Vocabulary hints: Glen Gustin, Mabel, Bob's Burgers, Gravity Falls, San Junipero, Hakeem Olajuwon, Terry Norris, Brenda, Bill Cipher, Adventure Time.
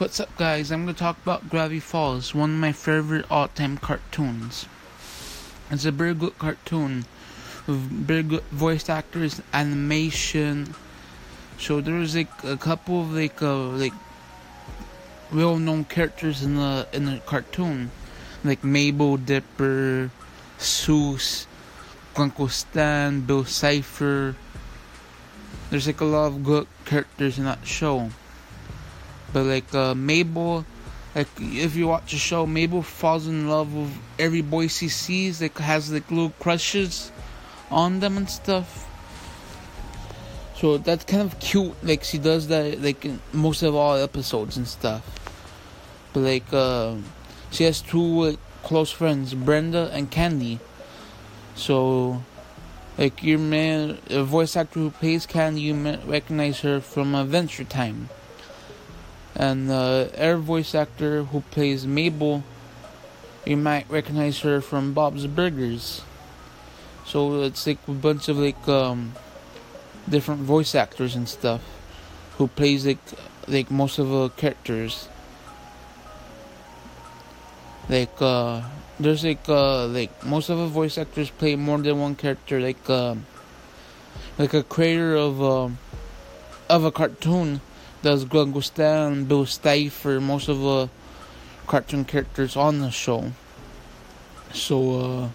What's up, guys? I'm going to talk about Gravity Falls, one of my favorite all-time cartoons. It's a very good cartoon with very good voice actors, animation. So there's a couple of well-known characters in the cartoon, like Mabel, Dipper, Seuss, Glen Gustin, Bill Cipher. There's a lot of good characters in that show. But Mabel, if you watch the show, Mabel falls in love with every boy she sees. Has little crushes on them and stuff. So that's kind of cute. She does that in most of all episodes and stuff. But she has two close friends, Brenda and Candy. So the voice actor who plays Candy, you may recognize her from Adventure Time. And her voice actor who plays Mabel, you might recognize her from Bob's Burgers. So it's a bunch of different voice actors and stuff who plays most of the characters. There's most of the voice actors play more than one character. A creator of a cartoon. Does Glen Gustin, Bill Cipher, most of the cartoon characters on the show. So,